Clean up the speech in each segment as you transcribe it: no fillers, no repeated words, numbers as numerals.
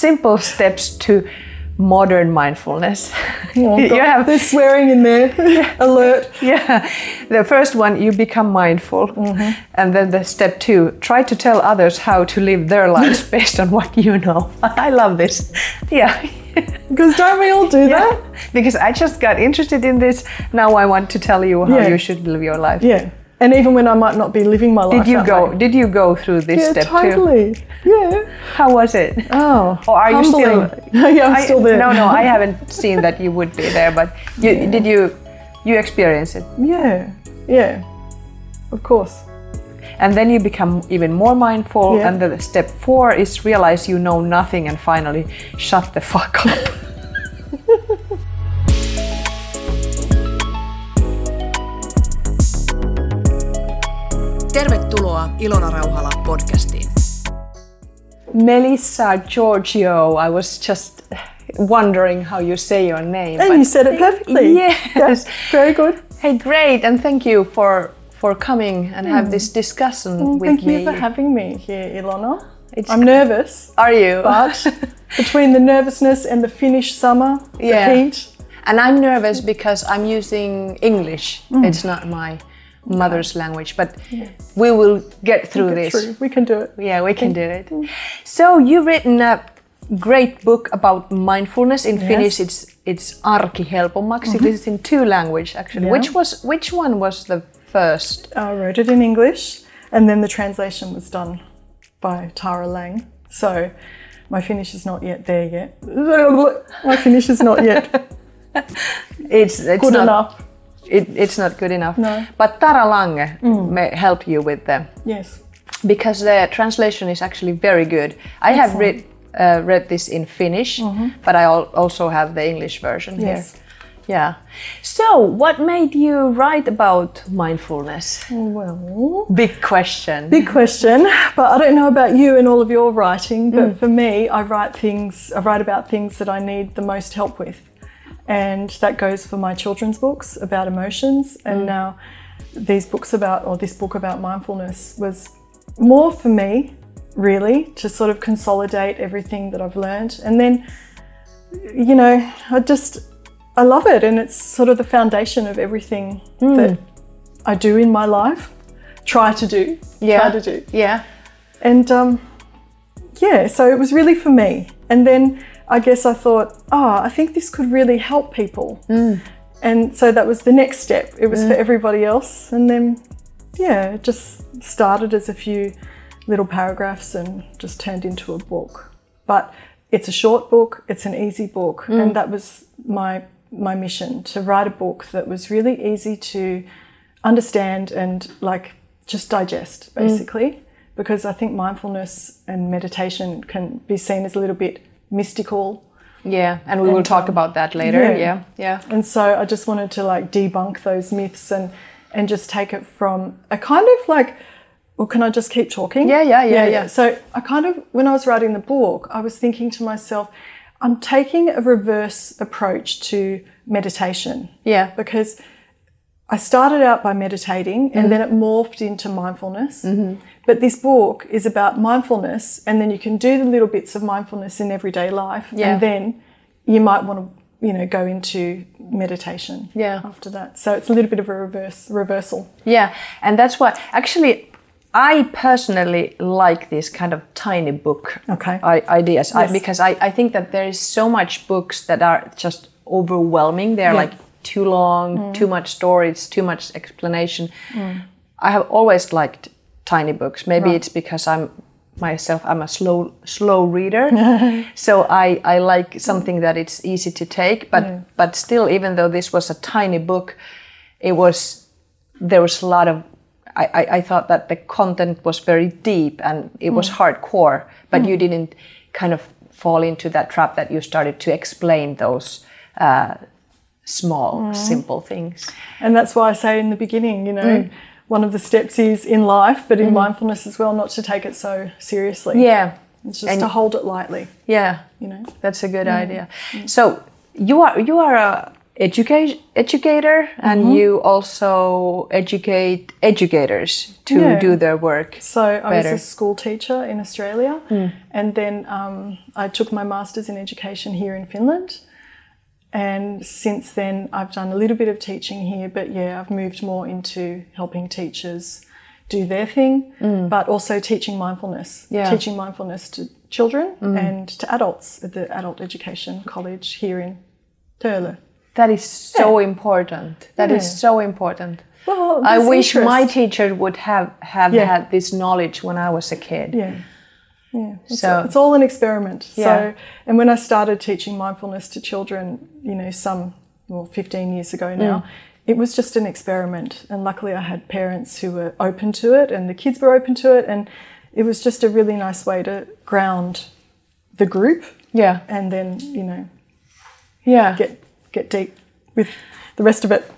simple steps to modern mindfulness. Oh, you have the swearing in there. Alert. Yeah. The first one, you become mindful. Mm-hmm. And then the step two, try to tell others how to live their lives based on what you know. I love this. Yeah. Because don't we all do that? Because I just got interested in this. Now I want to tell you how you should live your life. Yeah. And even when I might not be living my life. Did you go through this step totally. Too? Yeah. How was it? Oh. Or are humbling. You still I'm still there. No, I haven't seen that you would be there, but did you experience it? Yeah. Yeah. Of course. And then you become even more mindful, and the step four is realize you know nothing and finally shut the fuck up. Tervetuloa Ilona Rauhala podcastiin. Melissa Giorgio, I was just wondering how you say your name. And you said it perfectly. Yes. Very good. Hey, great, and thank you for coming and have this discussion with me. Thank you for having me here, Ilona. I'm nervous. Are you? But between the nervousness and the Finnish summer, the heat. And I'm nervous because I'm using English. It's not my mother's language, but we will get through this. We can do it. Yeah, we can do it. So you've written a great book about mindfulness. In Finnish, it's arki helpommaksi. This is in two languages actually. Yeah. Which one was the first? I wrote it in English, and then the translation was done by Tara Lang. So my Finnish is not yet there yet. My Finnish is not yet. it's good enough. It's not good enough. No. But Tara Lang may help you with them. Yes. Because the translation is actually very good. I have read this in Finnish, but I also have the English version here. Yeah. So, what made you write about mindfulness? Well, big question. Big question. But I don't know about you and all of your writing, but for me, I write about things that I need the most help with. And that goes for my children's books about emotions, and now this book about mindfulness was more for me, really, to sort of consolidate everything that I've learned. And then, you know, I love it, and it's sort of the foundation of everything that I do in my life, try to do. Yeah. And so it was really for me. And then I guess I thought, I think this could really help people. And so that was the next step. It was for everybody else. And then, it just started as a few little paragraphs and just turned into a book. But it's a short book, it's an easy book. And that was my mission, to write a book that was really easy to understand and like just digest, basically. Because I think mindfulness and meditation can be seen as a little bit mystical. Yeah, and we will talk about that later. Yeah. And so I just wanted to like debunk those myths and just take it from a kind of like, well, can I just keep talking? Yeah. So I kind of, when I was writing the book, I was thinking to myself, I'm taking a reverse approach to meditation. Yeah. Because I started out by meditating and then it morphed into mindfulness. Mm-hmm. But this book is about mindfulness, and then you can do the little bits of mindfulness in everyday life. Yeah. And then you might want to, go into meditation after that. So it's a little bit of a reversal. Yeah. And that's why actually I personally like this kind of tiny book ideas. Yes. Because I think that there is so much books that are just overwhelming. They're like too long, too much stories, too much explanation. I have always liked tiny books. Maybe it's because I'm a slow reader. So I like something that it's easy to take, but still, even though this was a tiny book, there was a lot of, I thought that the content was very deep and it was hardcore, but you didn't kind of fall into that trap that you started to explain those small, simple things. And that's why I say in the beginning, one of the steps is in life, but in mindfulness as well, not to take it so seriously. Yeah. It's just to hold it lightly. Yeah. That's a good idea. So you are educator, and you also educate educators to do their work. So I was a school teacher in Australia, and then I took my master's in education here in Finland. And since then, I've done a little bit of teaching here, but yeah, I've moved more into helping teachers do their thing, but also teaching mindfulness, teaching mindfulness to children and to adults at the adult education college here in Töölö. That is so important. That is so important. Well, I wish my teacher would have had this knowledge when I was a kid. Yeah. So it's all an experiment. Yeah. So, and when I started teaching mindfulness to children, you know, 15 years ago now, it was just an experiment. And luckily I had parents who were open to it, and the kids were open to it. And it was just a really nice way to ground the group. Yeah. And then, you know, get deep with the rest of it.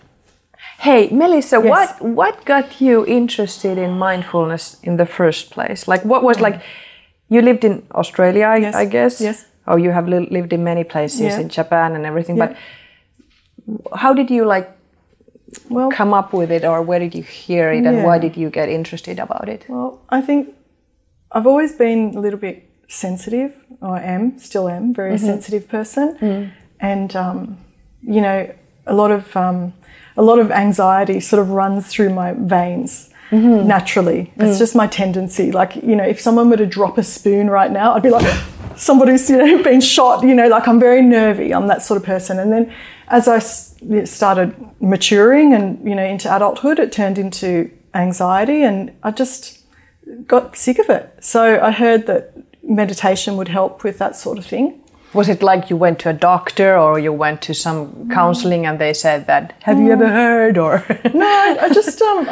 Hey, Melissa, yes. What got you interested in mindfulness in the first place? Like, what was like, you lived in Australia, yes. I guess. Yes. Oh, you have lived in many places in Japan and everything. Yeah. But how did you come up with it, or where did you hear it, and why did you get interested about it? Well, I think I've always been a little bit sensitive, or still am, very sensitive person, and you know, a lot of anxiety sort of runs through my veins. Mm-hmm. Naturally, it's just my tendency. Like, you know, if someone were to drop a spoon right now, I'd be like, somebody's, you know, been shot. You know, like, I'm very nervy. I'm that sort of person. And then, as I started maturing and, you know, into adulthood, it turned into anxiety, and I just got sick of it. So I heard that meditation would help with that sort of thing. Was it like you went to a doctor, or you went to some counselling and they said that, have you ever heard? Or no, I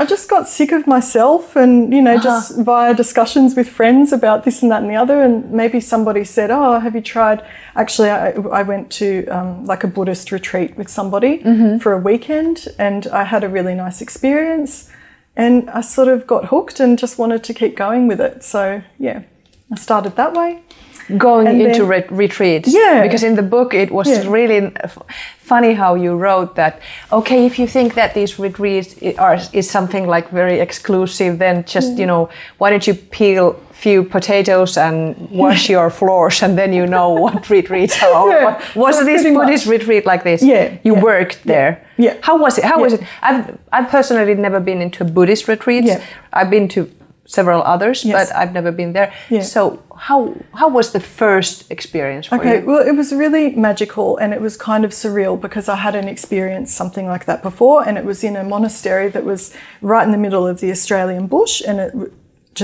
just got sick of myself, and, you know, just via discussions with friends about this and that and the other. And maybe somebody said, oh, have you tried? Actually, I went to like a Buddhist retreat with somebody for a weekend, and I had a really nice experience, and I sort of got hooked and just wanted to keep going with it. So, yeah, I started that way. Going into retreats. Yeah. Because in the book it was really funny how you wrote that, okay, if you think that these retreats is something like very exclusive, then just, you know, why don't you peel few potatoes and wash your floors, and then you know what retreats are all about. Was this Buddhist retreat like this? Yeah. You worked there. Yeah. How was it? How was it? I've personally never been into Buddhist retreats. Yeah. I've been to several others, but I've never been there. Yeah. So how was the first experience for you? Okay, well, it was really magical, and it was kind of surreal, because I hadn't experienced something like that before, and it was in a monastery that was right in the middle of the Australian bush, and it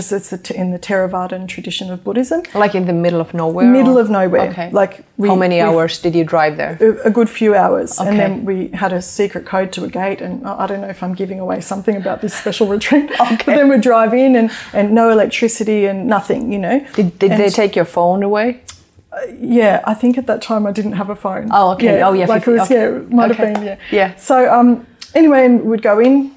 just in the Theravada tradition of Buddhism. Like in the middle of nowhere? Middle of nowhere. Okay. Like how many hours did you drive there? A good few hours. Okay. And then we had a secret code to a gate, and I don't know if I'm giving away something about this special retreat. Okay. But then we'd drive in, and no electricity and nothing, you know. Did they take your phone away? Yeah, I think at that time I didn't have a phone. Oh, okay. Yeah, like it was, might have been, yeah. So anyway, and we'd go in,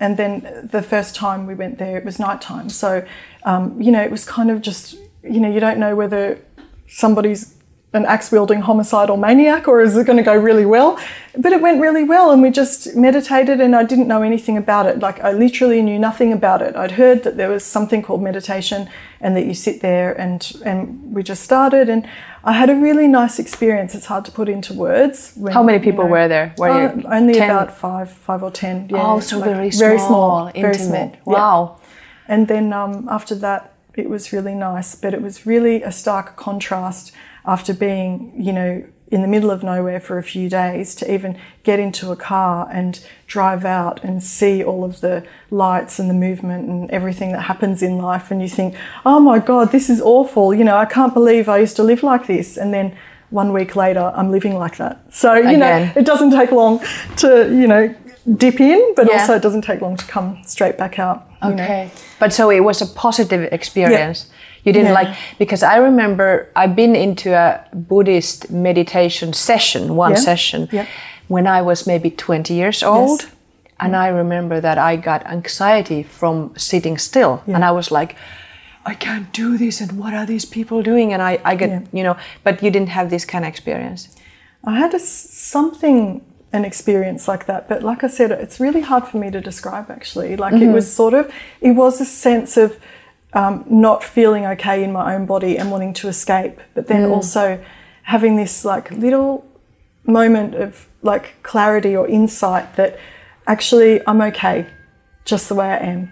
and then the first time we went there, it was nighttime. So, you know, it was kind of just, you know, you don't know whether somebody's an axe-wielding homicidal maniac, or is it going to go really well? But it went really well, and we just meditated, and I didn't know anything about it. Like, I literally knew nothing about it. I'd heard that there was something called meditation, and that you sit there, and we just started, and I had a really nice experience. It's hard to put into words. How many people were there? Were you only 10? About five or 10. Yeah. Oh, so like very small, intimate. Very small. Wow. Yeah. And then after that, it was really nice, but it was really a stark contrast after being, you know, in the middle of nowhere for a few days, to even get into a car and drive out and see all of the lights and the movement and everything that happens in life. And you think, oh my God, this is awful. You know, I can't believe I used to live like this. And then 1 week later, I'm living like that. So, you know, it doesn't take long to, you know, dip in, but also it doesn't take long to come straight back out. Okay. You know? But so it was a positive experience. Yeah. You didn't because I remember I've been into a Buddhist meditation session, one session when I was maybe 20 years old. Yes. And I remember that I got anxiety from sitting still. Yeah. And I was like, I can't do this, and what are these people doing? And I get, you know, but you didn't have this kind of experience. I had an experience like that, but like I said, it's really hard for me to describe actually. Like mm-hmm. it was a sense of not feeling okay in my own body and wanting to escape, but then also having this like little moment of like clarity or insight that actually I'm okay just the way I am.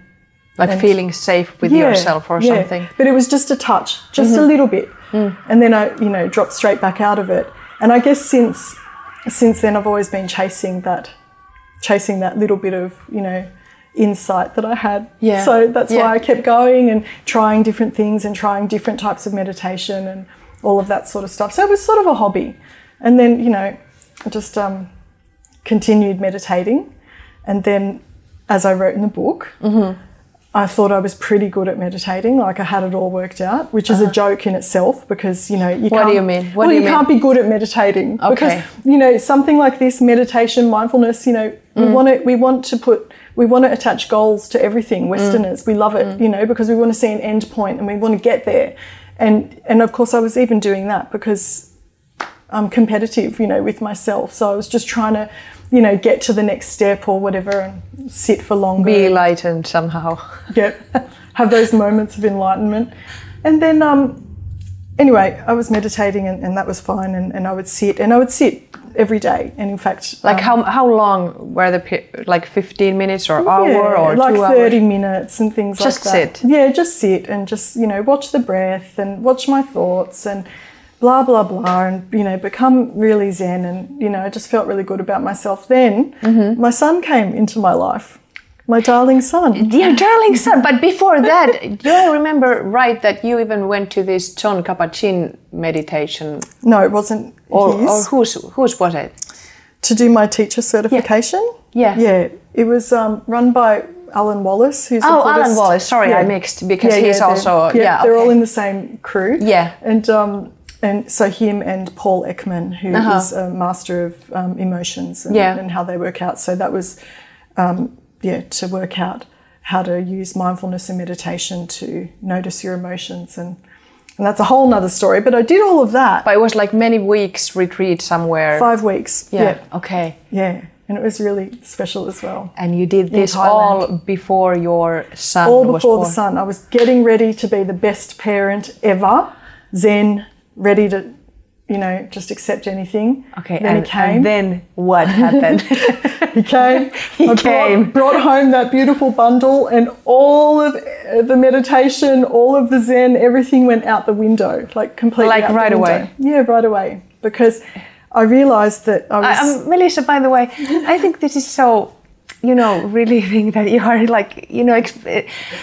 Like and feeling safe with yourself or something. But it was just a touch, just a little bit. And then I, dropped straight back out of it. And I guess since then I've always been chasing that little bit of, insight that I had. Yeah. So that's why I kept going and trying different things and trying different types of meditation and all of that sort of stuff. So it was sort of a hobby. And then, I just continued meditating. And then as I wrote in the book, I thought I was pretty good at meditating. Like I had it all worked out, which is a joke in itself because, you can't. What do you mean? You can't be good at meditating. Okay. Because, something like this, meditation, mindfulness, we want to attach goals to everything. Westerners, we love it, because we want to see an end point and we want to get there. And of course I was even doing that because I'm competitive, with myself. So I was just trying to, get to the next step or whatever and sit for longer. Be enlightened somehow. Yep. Have those moments of enlightenment. And then, anyway, I was meditating and that was fine. And I would sit. And I would sit every day. And in fact... Like how long were the... Like 15 minutes or hour or like 2 hours? Like 30 minutes and things just like that. Just sit? Yeah, just sit and just, watch the breath and watch my thoughts and... blah, blah, blah, and, become really zen. And, I just felt really good about myself. Then my son came into my life, my darling son. Your darling son. But before that, do I remember right that you even went to this Jon Kabat-Zinn meditation? No, it wasn't his. Or whose was it? To do my teacher certification? Yeah. Yeah. It was run by... Alan Wallace, who's Alan Wallace. Sorry, I mixed because he's also... they're all in the same crew. Yeah. And so him and Paul Ekman, who is a master of emotions and how they work out. So that was, to work out how to use mindfulness and meditation to notice your emotions. And that's a whole nother story. But I did all of that. But it was like many weeks retreat somewhere. 5 weeks. Yeah. Okay. Yeah. And it was really special as well. And you did this all before your son was born? All before the son. I was getting ready to be the best parent ever, zen, ready to, just accept anything. Okay, then he came. And then what happened? He came. Brought home that beautiful bundle and all of the meditation, all of the zen, everything went out the window, like completely away. Yeah, right away. Because... I realised that I was... Melissa, by the way, I think this is so, relieving that you are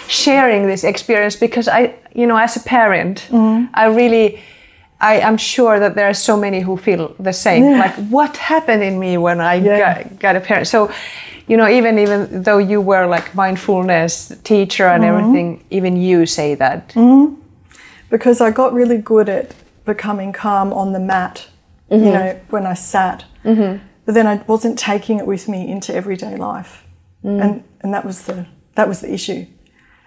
sharing this experience because I, as a parent, I'm sure that there are so many who feel the same. Yeah. Like, what happened in me when I got a parent? So, even though you were like mindfulness teacher and everything, even you say that. Mm-hmm. Because I got really good at becoming calm on the mat. When I sat. But then I wasn't taking it with me into everyday life. And that was the issue.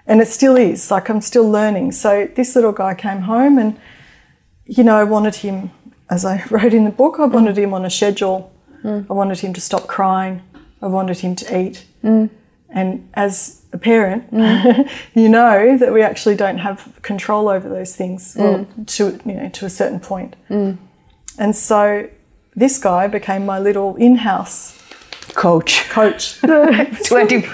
And it still is. Like I'm still learning. So this little guy came home and, I wanted him, as I wrote in the book, I wanted him on a schedule. I wanted him to stop crying. I wanted him to eat. And as a parent, you know that we actually don't have control over those things to a certain point. And so this guy became my little in-house coach. 24/7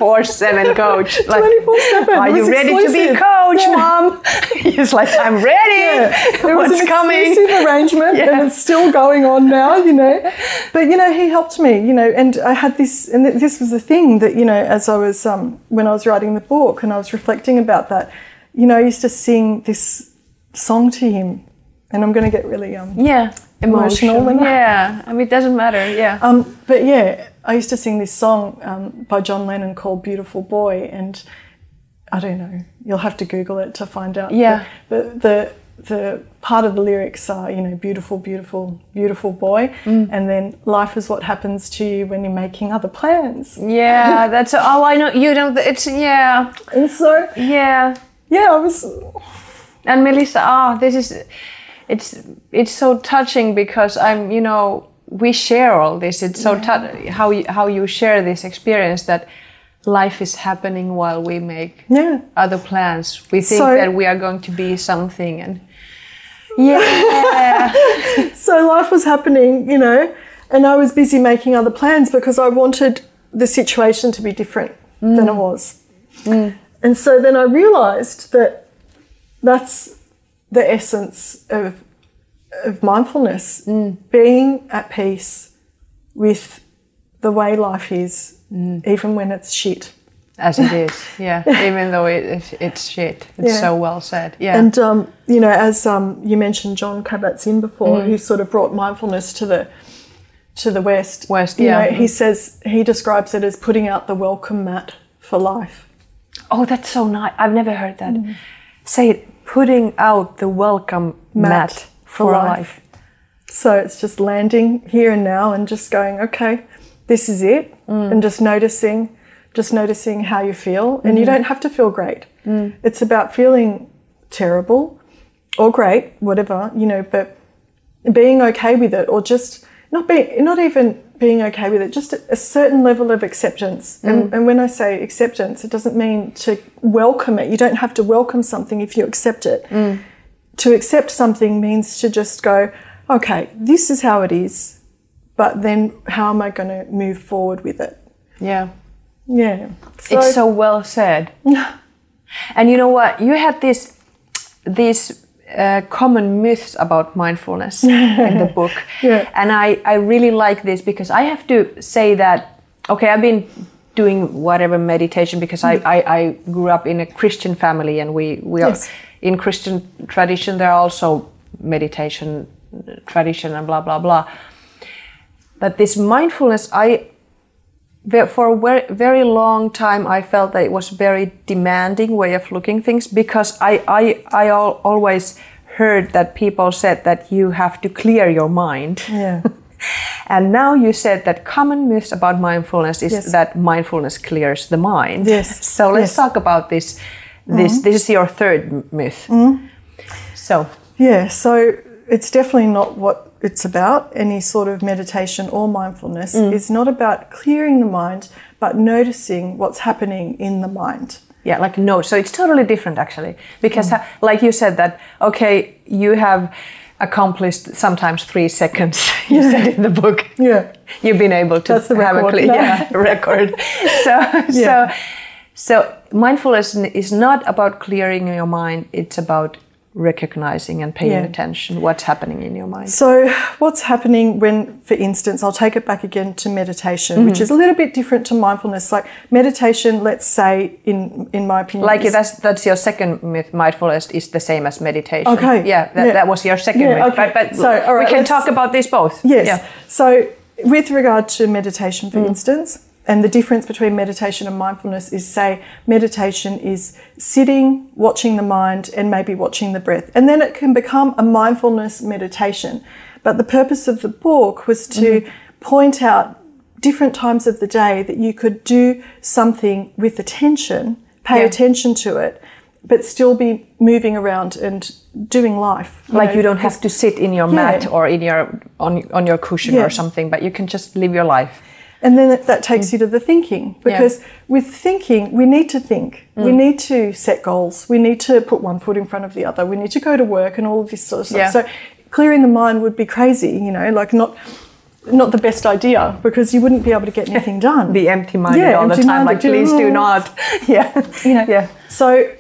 coach. Like, 24/7. Are you ready to be coach, Mom? He's like, I'm ready. There was an exclusive arrangement, and it's still going on now, But he helped me, And I had this, and this was the thing that as I was when I was writing the book and I was reflecting about that, I used to sing this song to him. And I'm going to get really emotional. Yeah, I mean, it doesn't matter, but I used to sing this song by John Lennon called Beautiful Boy, and I don't know, you'll have to Google it to find out. Yeah. But the part of the lyrics are, beautiful, beautiful, beautiful boy, and then life is what happens to you when you're making other plans. Yeah, that's, I know, it's, And so... Yeah, I was... And Melissa, it's so touching because I'm, we share all this. It's so how you share this experience that life is happening while we make other plans. We think that we are going to be something, and so life was happening, you know, and I was busy making other plans because I wanted the situation to be different than it was. Mm. And so then I realized that that's the essence of mindfulness, being at peace with the way life is, even when it's shit. As it is, even though it's shit. It's so well said. Yeah. And, you know, as you mentioned Jon Kabat-Zinn before, who sort of brought mindfulness to the West. You know, he says, he describes it as putting out the welcome mat for life. Oh, that's so nice. I've never heard that. Mm. Say it, putting out the welcome mat for life. So it's just landing here and now and just going, okay, this is it. Mm. And just noticing how you feel. Mm-hmm. And you don't have to feel great. Mm. It's about feeling terrible or great, whatever, you know, but being okay with it, or just not even being okay with it, just a certain level of acceptance. Mm. And when I say acceptance, it doesn't mean to welcome it. You don't have to welcome something if you accept it. Mm. To accept something means to just go, okay, this is how it is, but then how am I going to move forward with it? Yeah. Yeah. So, it's so well said. And you know what? You had this common myths about mindfulness in the book. And I really like this, because I have to say that, okay, I've been doing whatever meditation because I grew up in a Christian family, and we are in Christian tradition. There are also meditation tradition and blah, blah, blah. But this mindfulness, for a very long time, I felt that it was a very demanding way of looking things, because I always heard that people said that you have to clear your mind. Yeah. And now you said that common myths about mindfulness is that mindfulness clears the mind. Yes. So let's talk about this. This is your third myth. Mm-hmm. So it's definitely not what it's about. Any sort of meditation or mindfulness is not about clearing the mind, but noticing what's happening in the mind. So it's totally different, actually, because like you said that, okay, you have accomplished sometimes 3 seconds, you said in the book. Yeah. You've been able to have a clear record. So mindfulness is not about clearing your mind, it's about recognizing and paying attention what's happening in your mind. So what's happening when, for instance, I'll take it back again to meditation, which is a little bit different to mindfulness. Like meditation, let's say, in my opinion, like that's your second myth. Mindfulness is the same as meditation. Okay. That was your second myth. Okay. But so, all right, we can talk about this both. Yes. Yeah. So with regard to meditation, for instance, and the difference between meditation and mindfulness is, say, meditation is sitting, watching the mind, and maybe watching the breath. And then it can become a mindfulness meditation. But the purpose of the book was to point out different times of the day that you could do something with attention, pay attention to it, but still be moving around and doing life. You don't have to sit in your mat or in your on your cushion or something, but you can just live your life. And then that takes you to the thinking, because with thinking, we need to think. Mm. We need to set goals. We need to put one foot in front of the other. We need to go to work and all of this sort of stuff. So clearing the mind would be crazy, you know, like not the best idea, because you wouldn't be able to get anything done. Be empty-minded all the time, like, please do not. So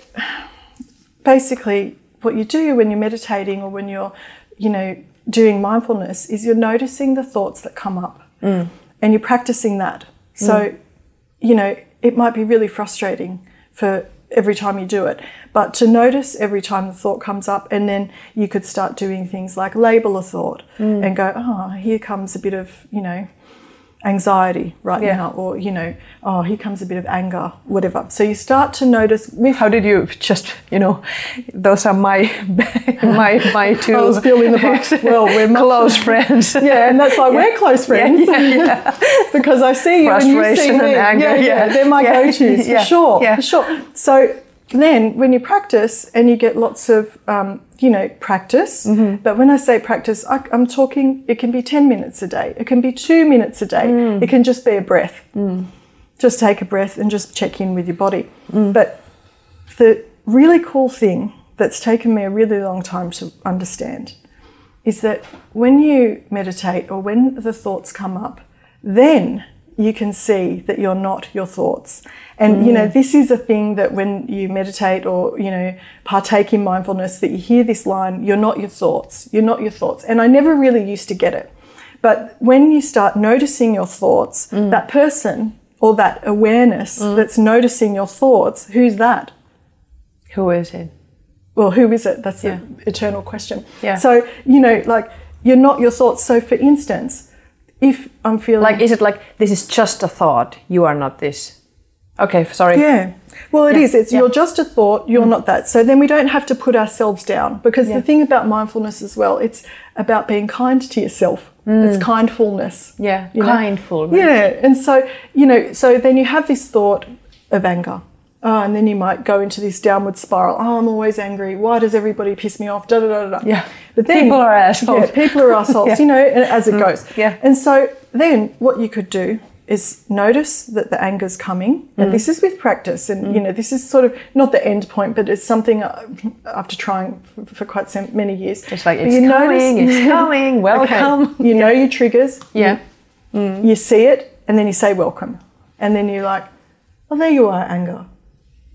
basically what you do when you're meditating or when you're, you know, doing mindfulness is you're noticing the thoughts that come up. Mm. And you're practicing that. So, you know, it might be really frustrating for every time you do it. But to notice every time the thought comes up, and then you could start doing things like label a thought and go, oh, here comes a bit of, you know, anxiety right now, or, you know, oh, here comes a bit of anger, whatever. So you start to notice. How did you just, you know, those are my two. I was feeling the box. Well, we're close friends. Yeah, and that's why we're close friends. Because I see you and you see me. Frustration and anger. They're my go-tos for sure. So then when you practice and you get lots of, practice, mm-hmm. but when I say practice, I'm talking, it can be 10 minutes a day. It can be 2 minutes a day. Mm. It can just be a breath. Mm. Just take a breath and just check in with your body. Mm. But the really cool thing that's taken me a really long time to understand is that when you meditate or when the thoughts come up, then you can see that you're not your thoughts. And, mm. This is a thing that when you meditate or, partake in mindfulness, that you hear this line, you're not your thoughts, you're not your thoughts. And I never really used to get it. But when you start noticing your thoughts, mm. that person or that awareness mm. that's noticing your thoughts, who's that? Who is it? Well, who is it? That's the eternal question. Yeah. So, you're not your thoughts. So, for instance, if I'm feeling... is it like, this is just a thought, you are not this? Okay, sorry. Yeah. Well, it is. It's you're just a thought, you're mm. not that. So then we don't have to put ourselves down. Because the thing about mindfulness as well, it's about being kind to yourself. Mm. It's kindfulness. Yeah, kindfulness. Yeah. And so, so then you have this thought of anger. Oh, and then you might go into this downward spiral. Oh, I'm always angry. Why does everybody piss me off? Da, da, da, da. Yeah. But then, people are assholes. Yeah, people are assholes, as it goes. Yeah. And so then what you could do is notice that the anger's coming. Mm. And this is with practice. And, this is sort of not the end point, but it's something after trying for quite many years. It's like, it's coming, it's coming, welcome. Okay. Your triggers. Yeah. You see it, and then you say welcome. And then you're like, oh, there you are, anger.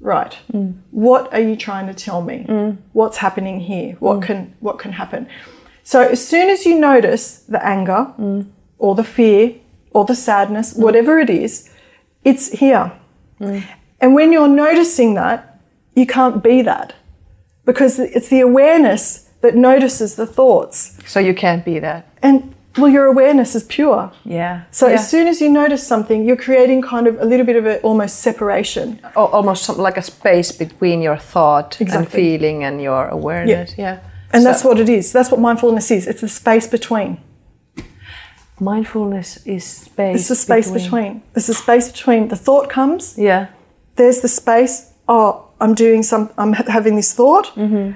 Right. Mm. What are you trying to tell me? Mm. What's happening here? What can happen? So as soon as you notice the anger or the fear or the sadness, whatever it is, it's here. Mm. And when you're noticing that, you can't be that because it's the awareness that notices the thoughts. So you can't be that. And your awareness is pure. Yeah. So as soon as you notice something, you're creating kind of a little bit of a almost separation. Almost like a space between your thought and feeling and your awareness. Yeah. And that's what it is. That's what mindfulness is. It's the space between. Mindfulness is space. It's the space between. It's the space between. The thought comes. Yeah. There's the space. Oh, I'm having this thought. Mm-hmm.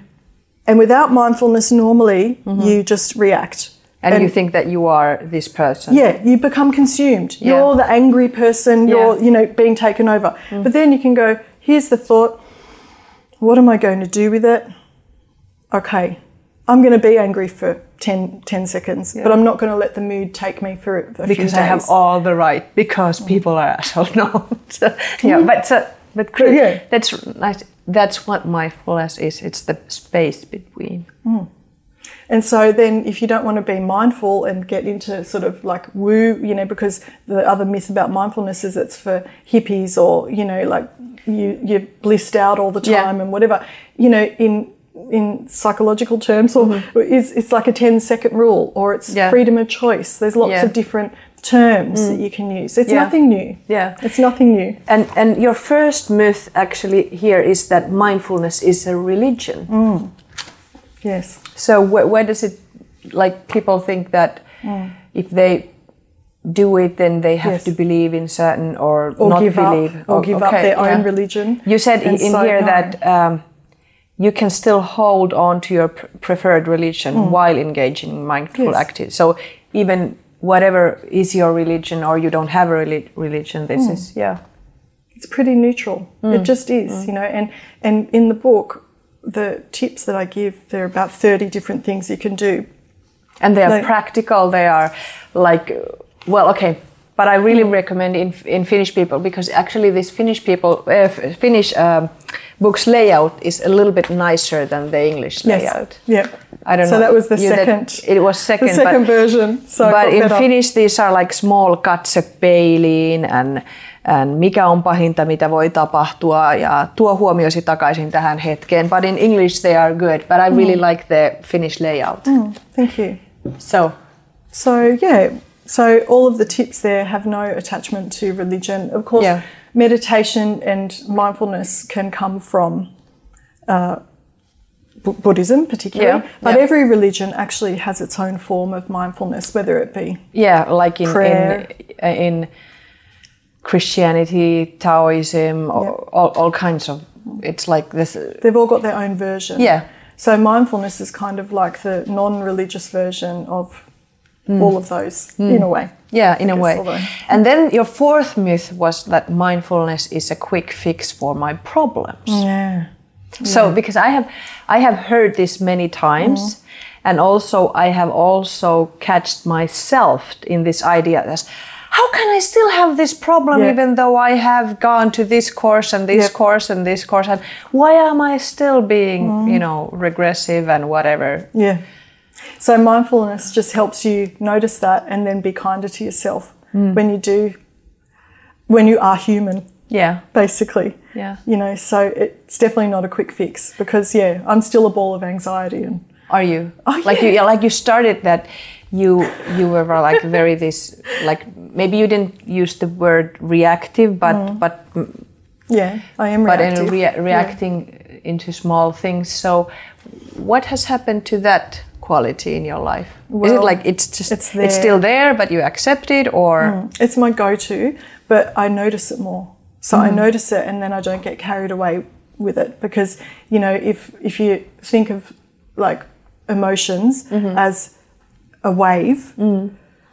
And without mindfulness, normally you just react. And you think that you are this person. Yeah, you become consumed. Yeah. You're the angry person. You're, being taken over. Mm. But then you can go, here's the thought. What am I going to do with it? Okay, I'm going to be angry for 10 seconds, but I'm not going to let the mood take me for a few days. Because I have all the right, because people are assholes. No. But that's nice. That's what mindfulness is. It's the space between. Mm. And so then if you don't want to be mindful and get into sort of like woo, because the other myth about mindfulness is it's for hippies or, like you're blissed out all the time and whatever, in psychological terms, or it's like a 10-second rule, or it's freedom of choice. There's lots of different terms that you can use. It's nothing new. Yeah. It's nothing new. And your first myth actually here is that mindfulness is a religion. Mm. Yes. So where does it, people think that if they do it, then they have to believe in certain or not believe. Or give up their own religion. You said that you can still hold on to your preferred religion while engaging in mindful activities. So even whatever is your religion or you don't have a religion, this is, it's pretty neutral. Mm. It just is, and in the book, the tips that I give, there are about 30 different things you can do. And they are practical. They are but I really recommend in Finnish people, because actually this Finnish books layout is a little bit nicer than the English layout. Yeah. I don't know. So that was the second version. So but in Finnish these are like small katse peiliin and mikä on pahinta, mitä voi tapahtua, ja tuo huomiosi takaisin tähän hetkeen. But in English they are good, but I really like the Finnish layout. Mm, thank you. So all of the tips there have no attachment to religion. Of course, meditation and mindfulness can come from Buddhism particularly, but every religion actually has its own form of mindfulness, whether it be prayer. In Christianity, Taoism, all kinds of it's like this. They've all got their own version. Yeah. So mindfulness is kind of like the non-religious version of all of those, in a way. Yeah, in a way. Although. And then your fourth myth was that mindfulness is a quick fix for my problems. Yeah. So because I have heard this many times, and also I have also catched myself in this idea that how can I still have this problem even though I have gone to this course and this course and this course, and why am I still being regressive and whatever? Yeah. So mindfulness just helps you notice that and then be kinder to yourself when you are human. Yeah. Basically. Yeah. You know, so it's definitely not a quick fix because I'm still a ball of anxiety. And are you? Oh, like you started that you were like very this, like maybe you didn't use the word reactive, but I am reactive. But in reacting into small things. So what has happened to that quality in your life? Well, is it like it's still there, but you accept it, or it's my go-to, but I notice it more. So I notice it, and then I don't get carried away with it because, you know, if you think of like emotions as a wave,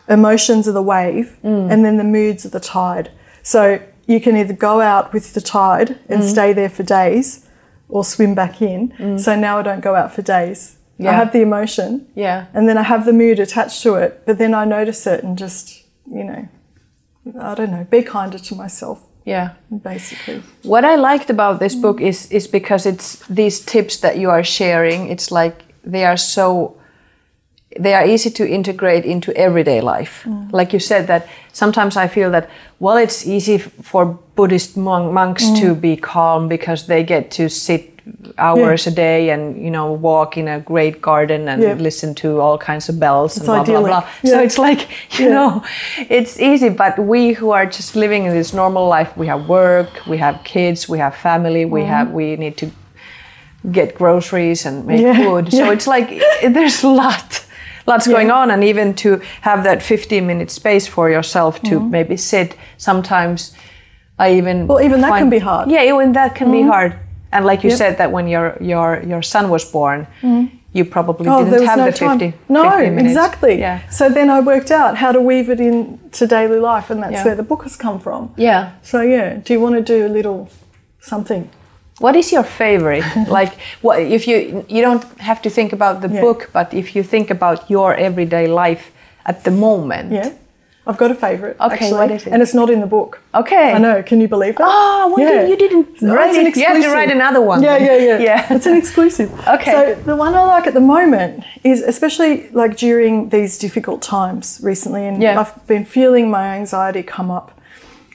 emotions are the wave, and then the moods are the tide. So you can either go out with the tide and stay there for days, or swim back in. So now I don't go out for days. Yeah. I have the emotion, and then I have the mood attached to it, but then I notice it and just, you know, I don't know, be kinder to myself. Yeah, basically. What I liked about this book is because it's these tips that you are sharing. It's like they are easy to integrate into everyday life. Like you said, that sometimes I feel that, well, it's easy for Buddhist monks to be calm because they get to sit hours a day and, you know, walk in a great garden and listen to all kinds of bells and blah, blah, blah. Yeah. So it's like, you know, it's easy. But we who are just living in this normal life, we have work, we have kids, we have family, we need to get groceries and make food. So it's like there's lots going on. And even to have that 15-minute space for yourself to maybe sit sometimes, even that can be hard. Yeah, even that can be hard. And like you said, that when your son was born, you probably didn't have the 50 minutes. Exactly. Yeah. So then I worked out how to weave it into daily life, and that's where the book has come from. Yeah. So do you want to do a little something? What is your favorite? Like, what if you don't have to think about the book, but if you think about your everyday life at the moment. Yeah. I've got a favourite, actually, what is it? And it's not in the book. Okay. I know, can you believe that? Oh, well, you didn't write it. You have to write another one. Yeah. It's an exclusive. Okay. So the one I like at the moment is, especially like during these difficult times recently, and I've been feeling my anxiety come up,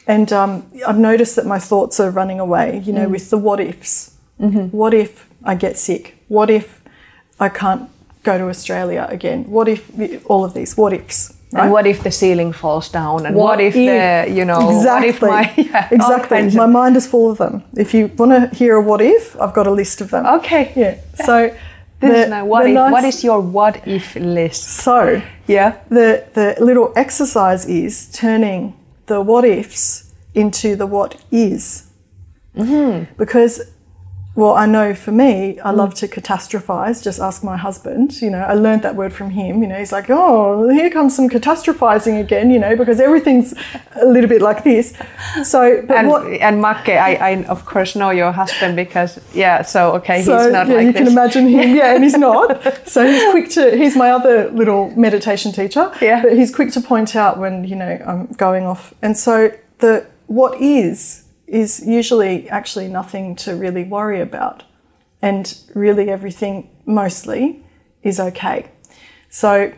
and I've noticed that my thoughts are running away, you know, with the what ifs. Mm-hmm. What if I get sick? What if I can't go to Australia again? What if all of these what ifs? Right? And what if the ceiling falls down? And what if the, you know... Exactly. My mind is full of them. If you want to hear a what if, I've got a list of them. Okay. Yeah. So... what is your what if list? So, the little exercise is turning the what ifs into the what is. Mm-hmm. Because... Well, I know for me, I love to catastrophize. Just ask my husband. You know, I learned that word from him. You know, he's like, oh, here comes some catastrophizing again, you know, because everything's a little bit like this. So, but Makke, I of course know your husband because, he's not like this. You can imagine him, and he's not. So he's my other little meditation teacher. Yeah. But he's quick to point out when, you know, I'm going off. And so the what is usually actually nothing to really worry about, and really everything mostly is okay. So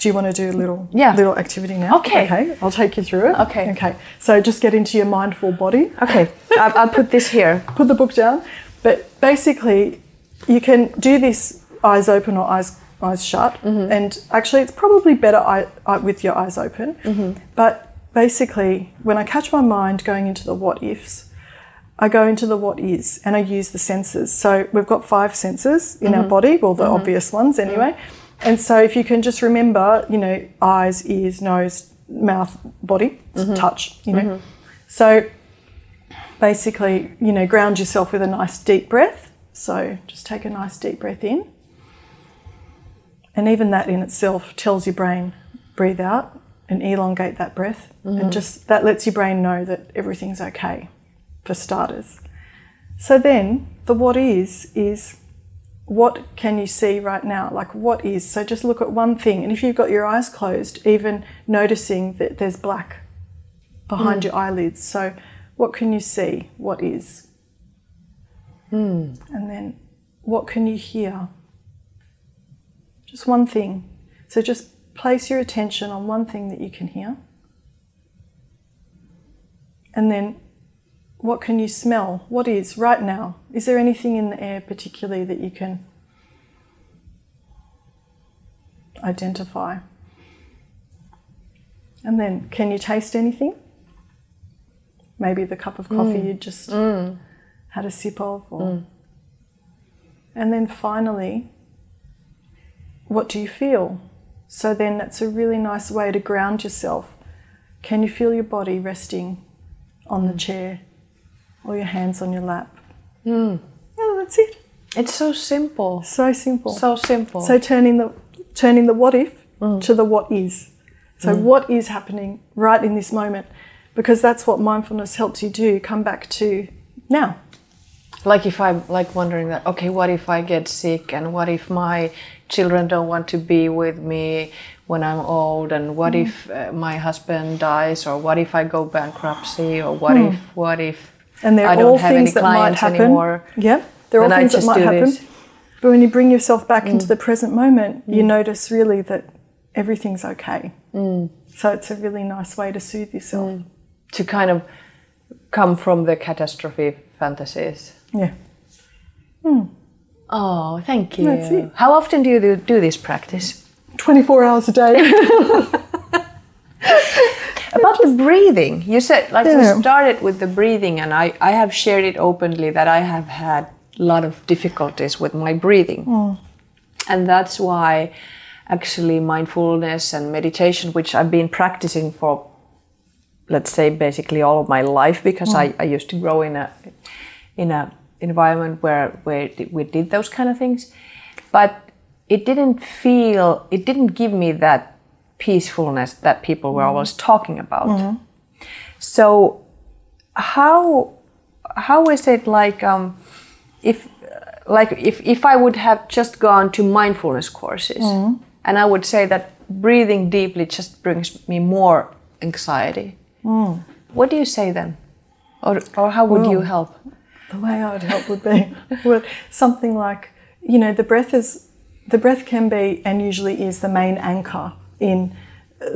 do you want to do a little activity now? Okay. I'll take you through it. Okay. So just get into your mindful body. Okay. I'll put this here. Put the book down. But basically you can do this eyes open or eyes shut. Mm-hmm. And actually it's probably better with your eyes open. Mm-hmm. But basically, when I catch my mind going into the what ifs, I go into the what is, and I use the senses. So we've got 5 senses in our body, well, the obvious ones anyway. Mm-hmm. And so if you can just remember, you know, eyes, ears, nose, mouth, body, touch, you know. So basically, you know, ground yourself with a nice deep breath. So just take a nice deep breath in. And even that in itself tells your brain, breathe out and elongate that breath. Mm-hmm. And just that lets your brain know that everything's okay, for starters. So then the what is what can you see right now? Like what is? So just look at one thing. And if you've got your eyes closed, even noticing that there's black behind your eyelids. So what can you see? What is? Mm. And then what can you hear? Just one thing. So just place your attention on one thing that you can hear. And then what can you smell? What is right now? Is there anything in the air particularly that you can identify? And then can you taste anything? Maybe the cup of coffee you just had a sip of. Or... And then finally, what do you feel? So then that's a really nice way to ground yourself. Can you feel your body resting on the chair or your hands on your lap? Yeah, that's it. It's so simple. So simple. So simple. So turning the what if to the what is. So what is happening right in this moment? Because that's what mindfulness helps you do, come back to now. Like if I'm like wondering that, okay, what if I get sick, and what if my children don't want to be with me when I'm old, and what if my husband dies, or what if I go bankruptcy, or what if and I don't have any clients anymore. Yeah, they're all things that might happen. But when you bring yourself back into the present moment, you notice really that everything's okay. So it's a really nice way to soothe yourself. To kind of come from the catastrophe fantasies. Yeah. Oh, thank you. That's it. How often do you do this practice? 24 hours a day. About the breathing, you said, like we started with the breathing, and I have shared it openly that I have had a lot of difficulties with my breathing. And that's why actually mindfulness and meditation, which I've been practicing for, let's say, basically all of my life, because I used to grow in an environment where we did those kind of things. But it didn't give me that peacefulness that people were always talking about. So how is it like if I would have just gone to mindfulness courses and I would say that breathing deeply just brings me more anxiety. What do you say then? Or how would you help? The way I would help would be something like, you know, the breath can be and usually is the main anchor in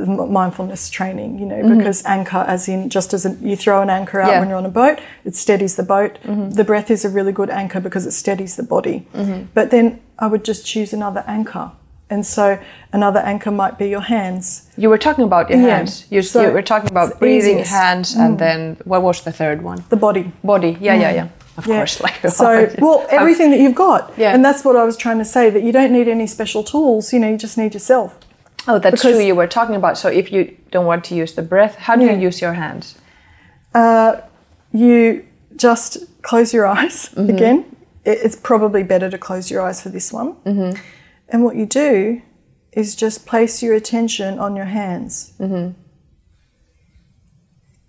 mindfulness training, you know, because anchor as in just as you throw an anchor out when you're on a boat, it steadies the boat. The breath is a really good anchor because it steadies the body. But then I would just choose another anchor. And so another anchor might be your hands. You were talking about your hands. You were talking about breathing, hands, and then what was the third one? The body. Yeah. Of course. Like everything that you've got. Yeah. And that's what I was trying to say, that you don't need any special tools. You know, you just need yourself. Oh, that's true. You were talking about. So if you don't want to use the breath, how do you use your hands? You just close your eyes again. It's probably better to close your eyes for this one. And what you do is just place your attention on your hands.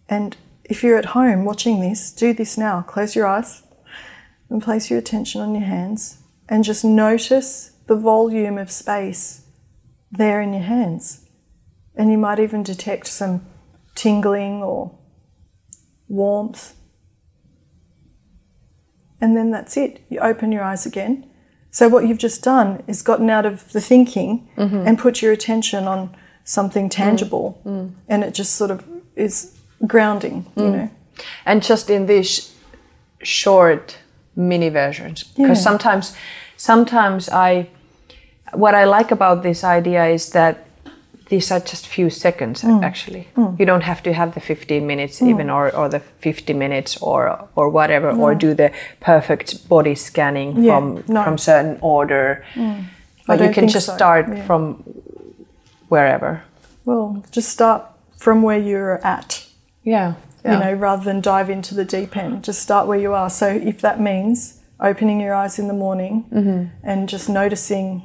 And if you're at home watching this, do this now. Close your eyes and place your attention on your hands and just notice the volume of space there in your hands. And you might even detect some tingling or warmth. And then that's it. You open your eyes again. So what you've just done is gotten out of the thinking and put your attention on something tangible, and it just sort of is grounding, you know. And just in these short mini versions, because sometimes what I like about this idea is that these are just few seconds, actually. You don't have to have the 15 minutes even or the 50 minutes or whatever, or do the perfect body scanning from certain order. But you can just start from wherever. Well, just start from where you're at. Yeah. you know, rather than dive into the deep end. Just start where you are. So if that means opening your eyes in the morning and just noticing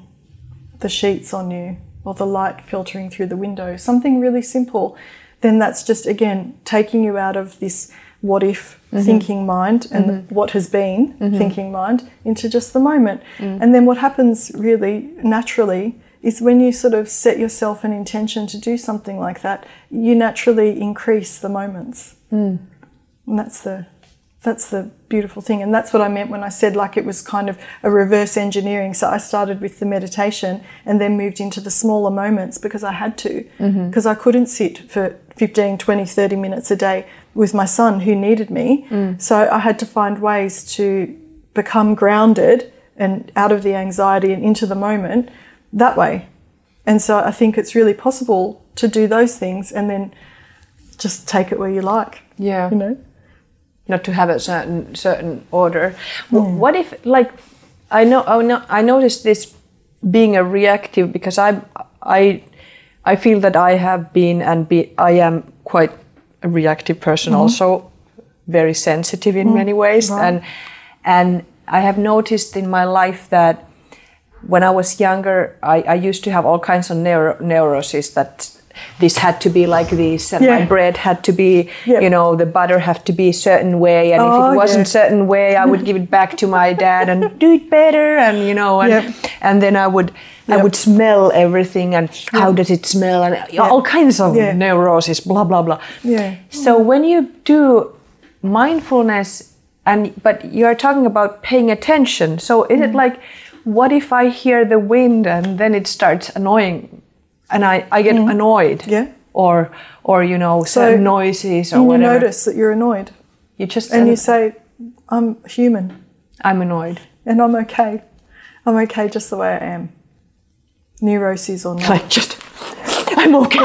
the sheets on you or the light filtering through the window, something really simple, then that's just, again, taking you out of this what-if thinking mind and what has been thinking mind into just the moment. And then what happens really naturally is when you sort of set yourself an intention to do something like that, you naturally increase the moments. And that's the beautiful thing. And that's what I meant when I said, like, it was kind of a reverse engineering. So I started with the meditation and then moved into the smaller moments because I had to, because I couldn't sit for 15, 20, 30 minutes a day with my son who needed me. So I had to find ways to become grounded and out of the anxiety and into the moment that way. And so I think it's really possible to do those things and then just take it where you like. Yeah. You know? Not to have a certain order. What if, like, I noticed this being a reactive, because I feel that I have been I am quite a reactive person, also very sensitive in many ways, and I have noticed in my life that when I was younger, I used to have all kinds of neuroses that. This had to be like this, and my bread had to be, you know, the butter had to be a certain way, and if it wasn't a certain way, I would give it back to my dad and do it better, and you know, and then I would smell everything, and how does it smell, and all kinds of neuroses, blah blah blah. So when you do mindfulness, but you are talking about paying attention, so is it like, what if I hear the wind and then it starts annoying? And I get annoyed, or you know, certain noises or whatever. You notice that you're annoyed. You just and you say, "I'm human. I'm annoyed, and I'm okay. I'm okay just the way I am. Neuroses or not, like just I'm okay."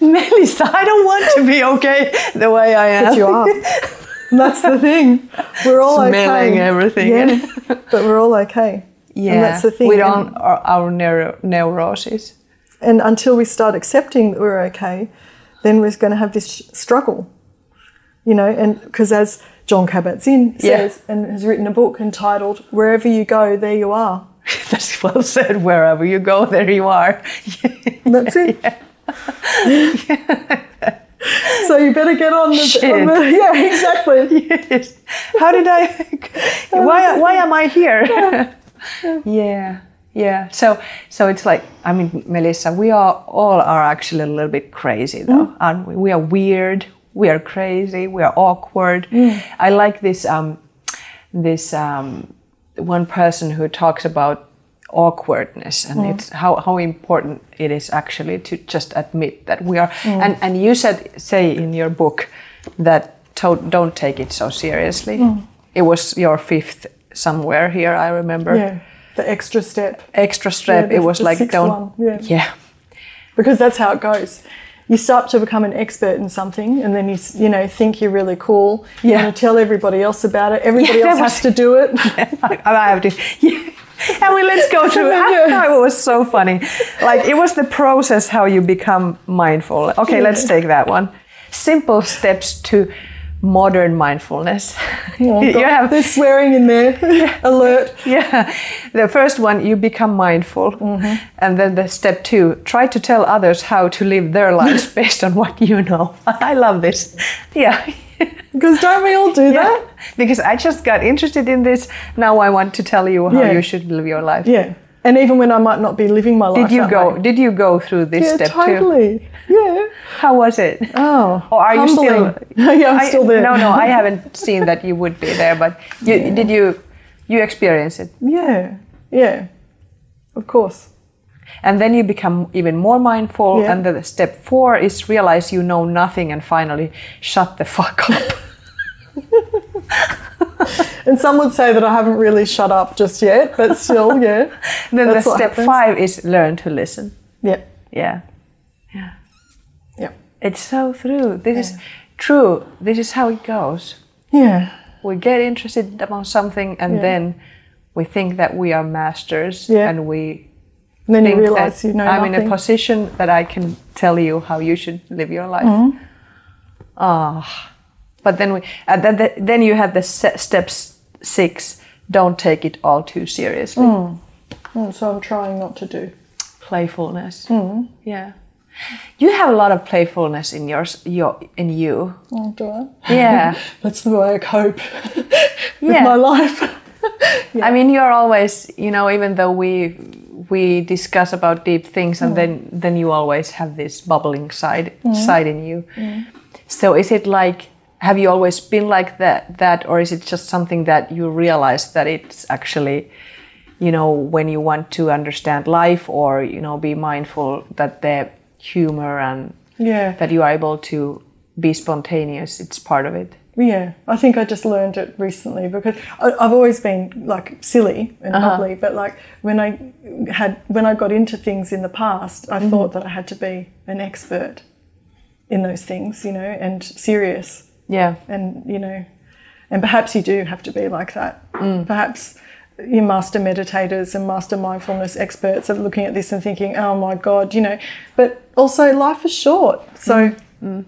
Melissa, I don't want to be okay the way I am. But you are. And that's the thing. We're all smelling everything, but we're all okay. Yeah, and that's the thing. We don't our neuroses. And until we start accepting that we're okay, then we're going to have this struggle, you know. And because as Jon Kabat-Zinn says, and has written a book entitled "Wherever You Go, There You Are." That's well said. Wherever you go, there you are. That's it. Yeah. So you better get on the... yeah, exactly. Yes. How did I... Why am I here? Yeah. Yeah. So it's like, I mean, Melissa, we are all actually a little bit crazy, though, aren't we? We are weird, we are crazy, we are awkward. I like this one person who talks about awkwardness, and it's how important it is actually to just admit that we are. And you say in your book that don't take it so seriously. It was your fifth somewhere here, I remember. Yeah, the extra step. Yeah, it was the like, don't... One, because that's how it goes. You start to become an expert in something, and then you know, think you're really cool. Yeah. You want to tell everybody else about it. Everybody else has to do it. I have to. Yeah. And let's go to it. I thought it was so funny. Like, it was the process how you become mindful. Okay, let's take that one. Simple steps to... modern mindfulness. Oh, you have the swearing in there. Alert. Yeah. The first one, you become mindful. And then the step two, try to tell others how to live their lives based on what you know. I love this. Yeah. Because don't we all do that? Because I just got interested in this. Now I want to tell you how you should live your life. Yeah. And even when I might not be living my life. Did you go through this step too? Yeah. How was it? Oh. Or are humbling. You still? Yeah, I'm still there. No, I haven't seen that you would be there, but did you experience it? Yeah. Yeah. Of course. And then you become even more mindful, and then step 4 is realize you know nothing and finally shut the fuck up. And some would say that I haven't really shut up just yet, but still, And then the step 5 is learn to listen. Yeah. Yeah. Yeah. Yeah. It's so true. This is true. This is how it goes. Yeah. We get interested about something, and then we think that we are masters, and we and then think you realize that you know I'm nothing. In a position that I can tell you how you should live your life. Mm-hmm. But then then you have the steps 6. Don't take it all too seriously. So I'm trying not to do playfulness. Yeah, you have a lot of playfulness in you. Oh, do I? Yeah, that's the way I cope with my life. Yeah. I mean, you're always, even though we discuss about deep things, and then you always have this bubbling side in you. So is it like, have you always been like that, or is it just something that you realize that it's actually, when you want to understand life or, be mindful that the humor and that you are able to be spontaneous, it's part of it? Yeah, I think I just learned it recently because I've always been like silly and bubbly, but like when I got into things in the past, I thought that I had to be an expert in those things, and serious. Yeah. And, and perhaps you do have to be like that. Perhaps your master meditators and master mindfulness experts are looking at this and thinking, oh my God, But also life is short. So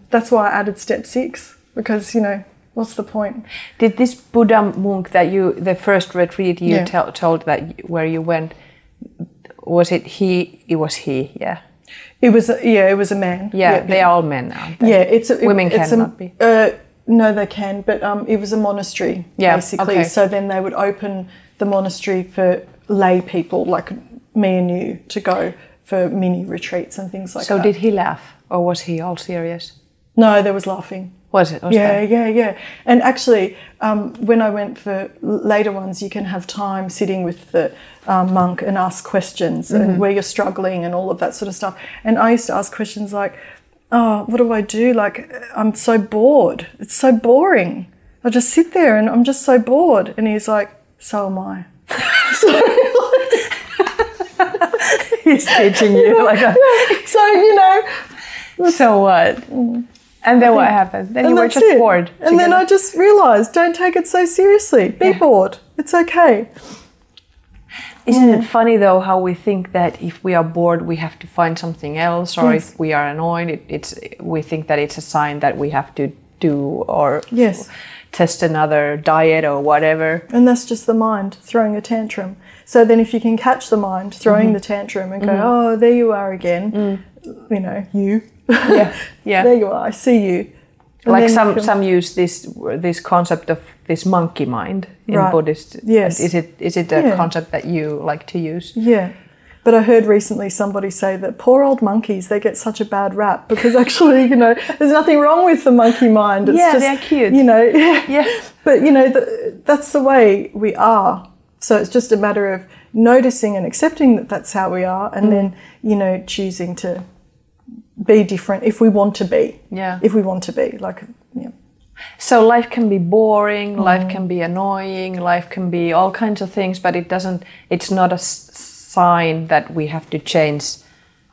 that's why I added step 6 because, what's the point? Did this Buddha monk that the first retreat you told that where you went, was it he? It was he, yeah. It was a man. Yeah, they're all men now. Yeah, women cannot be. No, they can, but it was a monastery basically. Okay. So then they would open the monastery for lay people like me and you to go for mini retreats and things like that. So did he laugh, or was he all serious? No, there was laughing. Was it? Yeah. And actually, when I went for later ones, you can have time sitting with the monk and ask questions and where you're struggling and all of that sort of stuff. And I used to ask questions like, oh, what do I do? Like, I'm so bored. It's so boring. I just sit there and I'm just so bored. And he's like, so am I. He's teaching you. So what? And then what happened? Then you were just bored. And then I just realised, don't take it so seriously. Be bored. It's okay. Isn't it funny, though, how we think that if we are bored, we have to find something else, or if we are annoyed, we think that it's a sign that we have to do or test another diet or whatever. And that's just the mind throwing a tantrum. So then if you can catch the mind throwing the tantrum and go, oh, there you are again, you. Yeah. There you are. I see you. And like some use this concept of this monkey mind in Buddhist. Yes. Is it a concept that you like to use? Yeah. But I heard recently somebody say that poor old monkeys, they get such a bad rap because actually, there's nothing wrong with the monkey mind. It's just, they're cute. But that's the way we are. So it's just a matter of noticing and accepting that that's how we are, and then choosing to be different if we want to be. Yeah. If we want to be. So life can be boring, life can be annoying, life can be all kinds of things, but it's not a sign that we have to change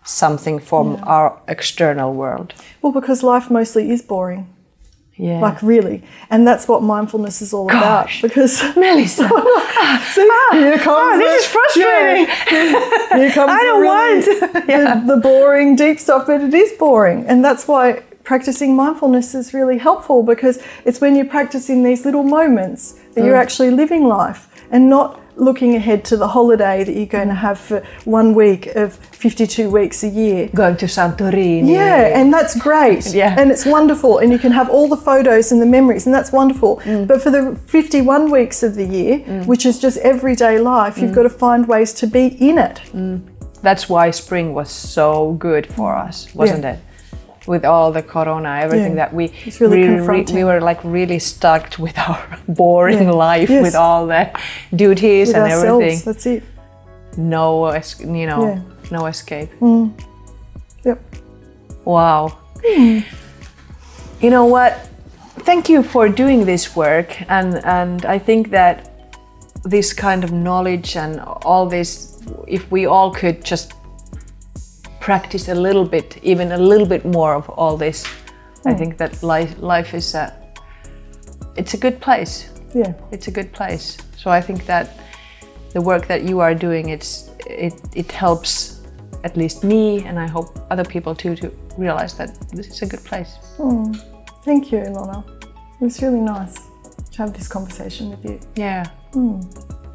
something from our external world. Well, because life mostly is boring. Yeah. Like, really. And that's what mindfulness is all about. Because Melissa. This is frustrating. Here comes the boring, deep stuff, but it is boring. And that's why practicing mindfulness is really helpful, because it's when you're practicing these little moments that you're actually living life and not looking ahead to the holiday that you're going to have for 1 week of 52 weeks a year. Going to Santorini. Yeah, and that's great. Yeah. And it's wonderful. And you can have all the photos and the memories, and that's wonderful. But for the 51 weeks of the year, which is just everyday life, you've got to find ways to be in it. That's why spring was so good for us, wasn't it? With all the corona, everything that we were like really stuck with our boring life, with all the duties with and ourselves, everything. That's it. No escape. Yep. Wow. You know what? Thank you for doing this work, and I think that this kind of knowledge and all this, if we all could just practice a little bit more of all this. I think that life is it's a good place. Yeah, it's a good place. So I think that the work that you are doing, it helps at least me, and I hope other people too to realize that this is a good place. Thank you, Ilona. It was really nice to have this conversation with you. Yeah,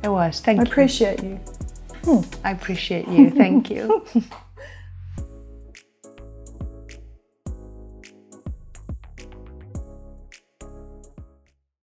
it was. Thank you. I appreciate you. I appreciate you. Thank you.